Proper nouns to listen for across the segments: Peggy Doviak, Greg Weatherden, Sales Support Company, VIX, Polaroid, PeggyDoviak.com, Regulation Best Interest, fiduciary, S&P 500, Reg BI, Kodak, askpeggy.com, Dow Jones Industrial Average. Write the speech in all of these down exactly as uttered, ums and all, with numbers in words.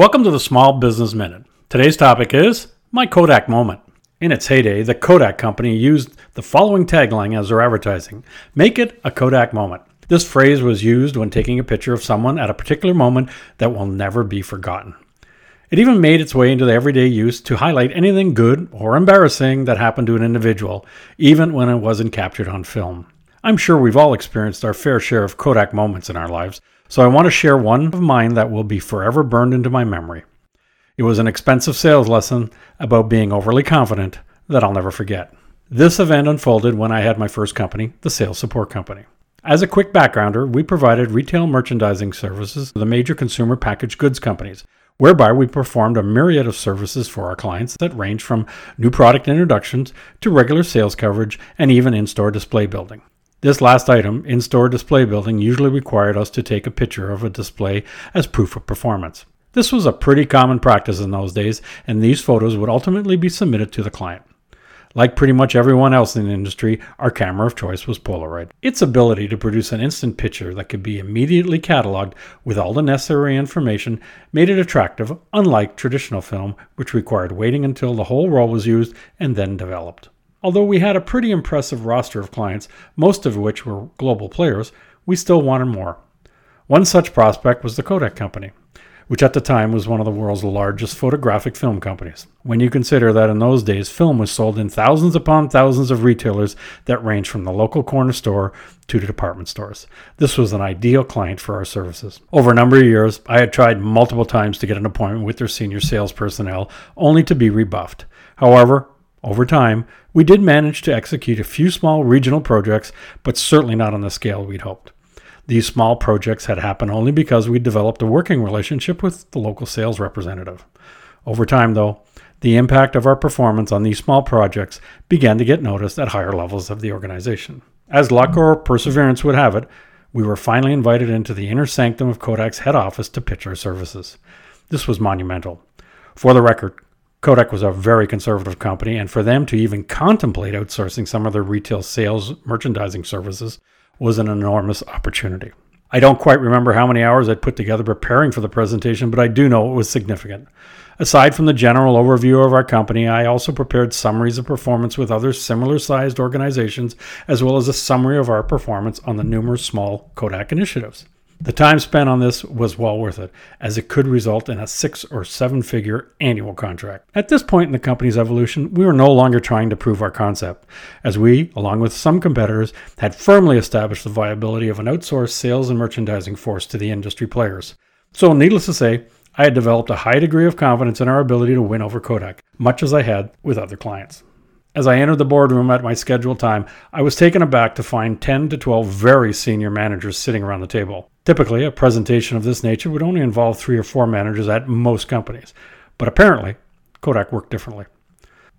Welcome to the Small Business Minute. Today's topic is my Kodak moment. In its heyday, the Kodak company used the following tagline as their advertising: make it a Kodak moment. This phrase was used when taking a picture of someone at a particular moment that will never be forgotten. It even made its way into the everyday use to highlight anything good or embarrassing that happened to an individual, even when it wasn't captured on film. I'm sure we've all experienced our fair share of Kodak moments in our lives, so I want to share one of mine that will be forever burned into my memory. It was an expensive sales lesson about being overly confident that I'll never forget. This event unfolded when I had my first company, the Sales Support Company. As a quick backgrounder, we provided retail merchandising services to the major consumer packaged goods companies, whereby we performed a myriad of services for our clients that ranged from new product introductions to regular sales coverage and even in-store display building. This last item, in-store display building, usually required us to take a picture of a display as proof of performance. This was a pretty common practice in those days, and these photos would ultimately be submitted to the client. Like pretty much everyone else in the industry, our camera of choice was Polaroid. Its ability to produce an instant picture that could be immediately cataloged with all the necessary information made it attractive, unlike traditional film, which required waiting until the whole roll was used and then developed. Although we had a pretty impressive roster of clients, most of which were global players, we still wanted more. One such prospect was the Kodak Company, which at the time was one of the world's largest photographic film companies. When you consider that in those days, film was sold in thousands upon thousands of retailers that ranged from the local corner store to the department stores. This was an ideal client for our services. Over a number of years, I had tried multiple times to get an appointment with their senior sales personnel, only to be rebuffed. However, over time, we did manage to execute a few small regional projects, but certainly not on the scale we'd hoped. These small projects had happened only because we developed a working relationship with the local sales representative. Over time, though, the impact of our performance on these small projects began to get noticed at higher levels of the organization. As luck or perseverance would have it, we were finally invited into the inner sanctum of Kodak's head office to pitch our services. This was monumental. For the record, Kodak was a very conservative company, and for them to even contemplate outsourcing some of their retail sales merchandising services was an enormous opportunity. I don't quite remember how many hours I'd put together preparing for the presentation, but I do know it was significant. Aside from the general overview of our company, I also prepared summaries of performance with other similar-sized organizations, as well as a summary of our performance on the numerous small Kodak initiatives. The time spent on this was well worth it, as it could result in a six or seven figure annual contract. At this point in the company's evolution, we were no longer trying to prove our concept, as we, along with some competitors, had firmly established the viability of an outsourced sales and merchandising force to the industry players. So, needless to say, I had developed a high degree of confidence in our ability to win over Kodak, much as I had with other clients. As I entered the boardroom at my scheduled time, I was taken aback to find ten to twelve very senior managers sitting around the table. Typically, a presentation of this nature would only involve three or four managers at most companies, but apparently, Kodak worked differently.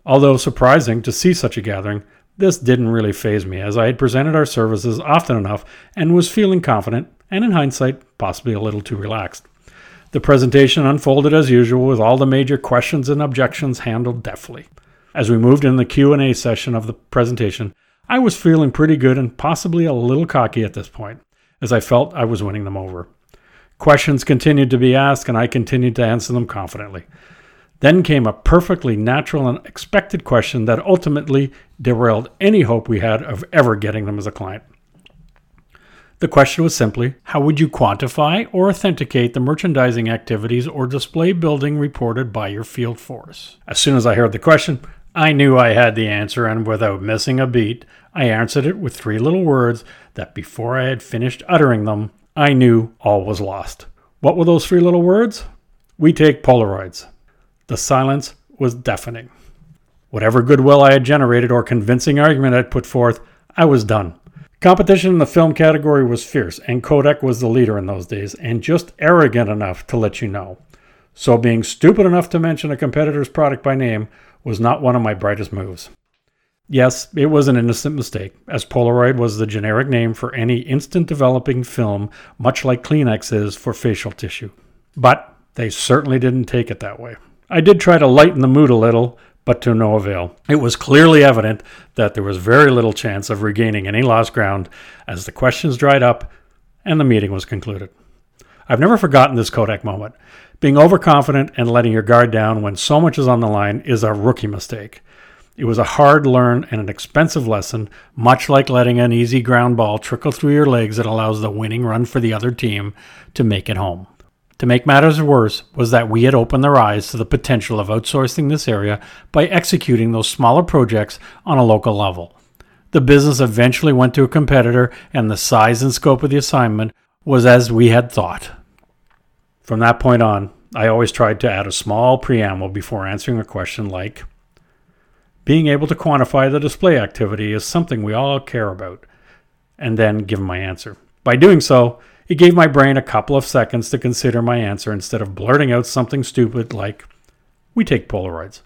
Although surprising to see such a gathering, this didn't really faze me, as I had presented our services often enough and was feeling confident and, in hindsight, possibly a little too relaxed. The presentation unfolded as usual, with all the major questions and objections handled deftly. As we moved into the Q and A session of the presentation, I was feeling pretty good and possibly a little cocky at this point, as I felt I was winning them over. Questions continued to be asked, and I continued to answer them confidently. Then came a perfectly natural and expected question that ultimately derailed any hope we had of ever getting them as a client. The question was simply, how would you quantify or authenticate the merchandising activities or display building reported by your field force? As soon as I heard the question, I knew I had the answer, and without missing a beat, I answered it with three little words that before I had finished uttering them, I knew all was lost. What were those three little words? We take Polaroids. The silence was deafening. Whatever goodwill I had generated or convincing argument I'd put forth, I was done. Competition in the film category was fierce, and Kodak was the leader in those days, and just arrogant enough to let you know. So being stupid enough to mention a competitor's product by name was not one of my brightest moves. Yes, it was an innocent mistake, as Polaroid was the generic name for any instant developing film, much like Kleenex is for facial tissue. But they certainly didn't take it that way. I did try to lighten the mood a little, but to no avail. It was clearly evident that there was very little chance of regaining any lost ground, as the questions dried up and the meeting was concluded. I've never forgotten this Kodak moment. Being overconfident and letting your guard down when so much is on the line is a rookie mistake. It was a hard-learned and an expensive lesson, much like letting an easy ground ball trickle through your legs that allows the winning run for the other team to make it home. To make matters worse was that we had opened their eyes to the potential of outsourcing this area by executing those smaller projects on a local level. The business eventually went to a competitor, and the size and scope of the assignment was as we had thought. From that point on, I always tried to add a small preamble before answering a question like, being able to quantify the display activity is something we all care about, and then give my answer. By doing so, it gave my brain a couple of seconds to consider my answer instead of blurting out something stupid like, we take Polaroids.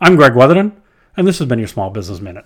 I'm Greg Weatherden, and this has been your Small Business Minute.